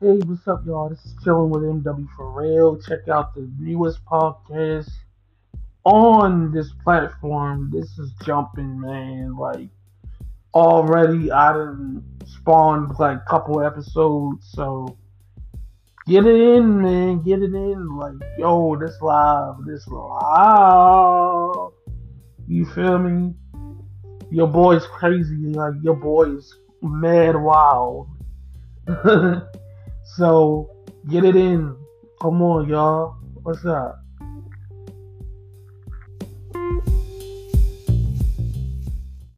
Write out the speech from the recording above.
Hey, what's up, y'all? This is Chilling with MW for real. Check out the newest podcast on this platform. This is jumping, man. Like, already I done spawned like a couple episodes, so get it in, man. Get it in. Like, yo, this live. You feel me? Your boy's crazy. Like, your boy is mad wild. So, get it in. Come on, y'all. What's up?